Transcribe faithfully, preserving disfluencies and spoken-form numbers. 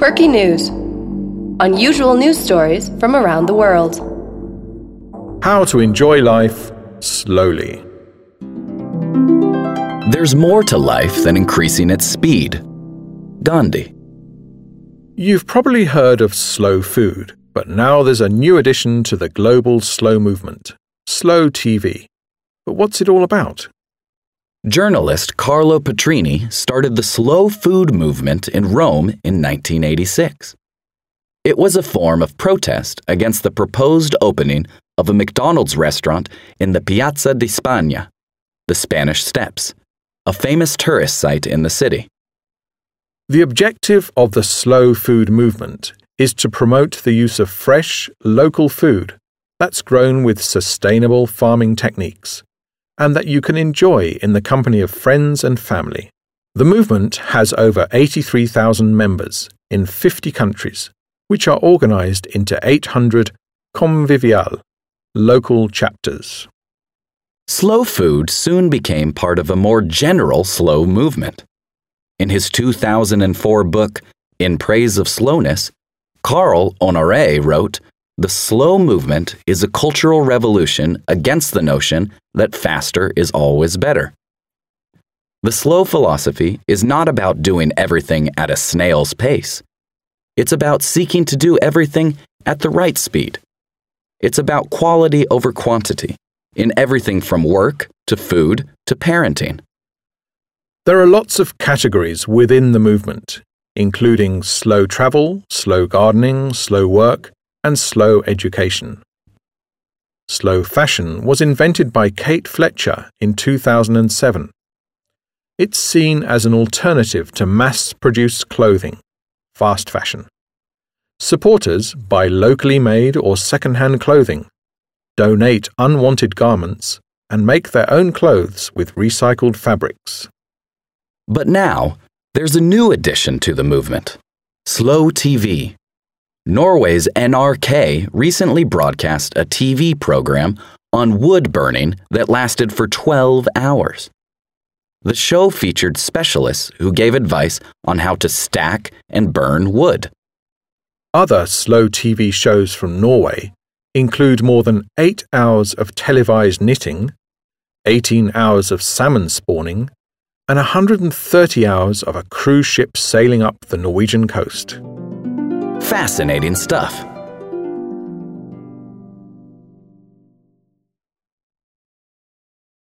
Quirky News. Unusual news stories from around the world. How to enjoy life slowly. There's more to life than increasing its speed. Gandhi. You've probably heard of slow food, but now there's a new addition to the global slow movement, slow T V. But what's it all about? Journalist Carlo Petrini started the slow food movement in Rome in nineteen eighty-six. It was a form of protest against the proposed opening of a McDonald's restaurant in the Piazza di Spagna, the Spanish Steps, a famous tourist site in the city. The objective of the slow food movement is to promote the use of fresh, local food that's grown with sustainable farming techniques, and that you can enjoy in the company of friends and family. The movement has over eighty-three thousand members in fifty countries, which are organized into eight hundred convivial, local chapters. Slow food soon became part of a more general slow movement. In his two thousand four book, In Praise of Slowness, Carl Honoré wrote, "The slow movement is a cultural revolution against the notion that faster is always better. The slow philosophy is not about doing everything at a snail's pace. It's about seeking to do everything at the right speed. It's about quality over quantity, in everything from work to food to parenting." There are lots of categories within the movement, including slow travel, slow gardening, slow work, and slow education. Slow fashion was invented by Kate Fletcher in two thousand seven. It's seen as an alternative to mass-produced clothing, fast fashion. Supporters buy locally made or second-hand clothing, donate unwanted garments, and make their own clothes with recycled fabrics. But now, there's a new addition to the movement, slow T V. Norway's N R K recently broadcast a T V program on wood burning that lasted for twelve hours. The show featured specialists who gave advice on how to stack and burn wood. Other slow T V shows from Norway include more than eight hours of televised knitting, eighteen hours of salmon spawning, and one hundred thirty hours of a cruise ship sailing up the Norwegian coast. Fascinating stuff.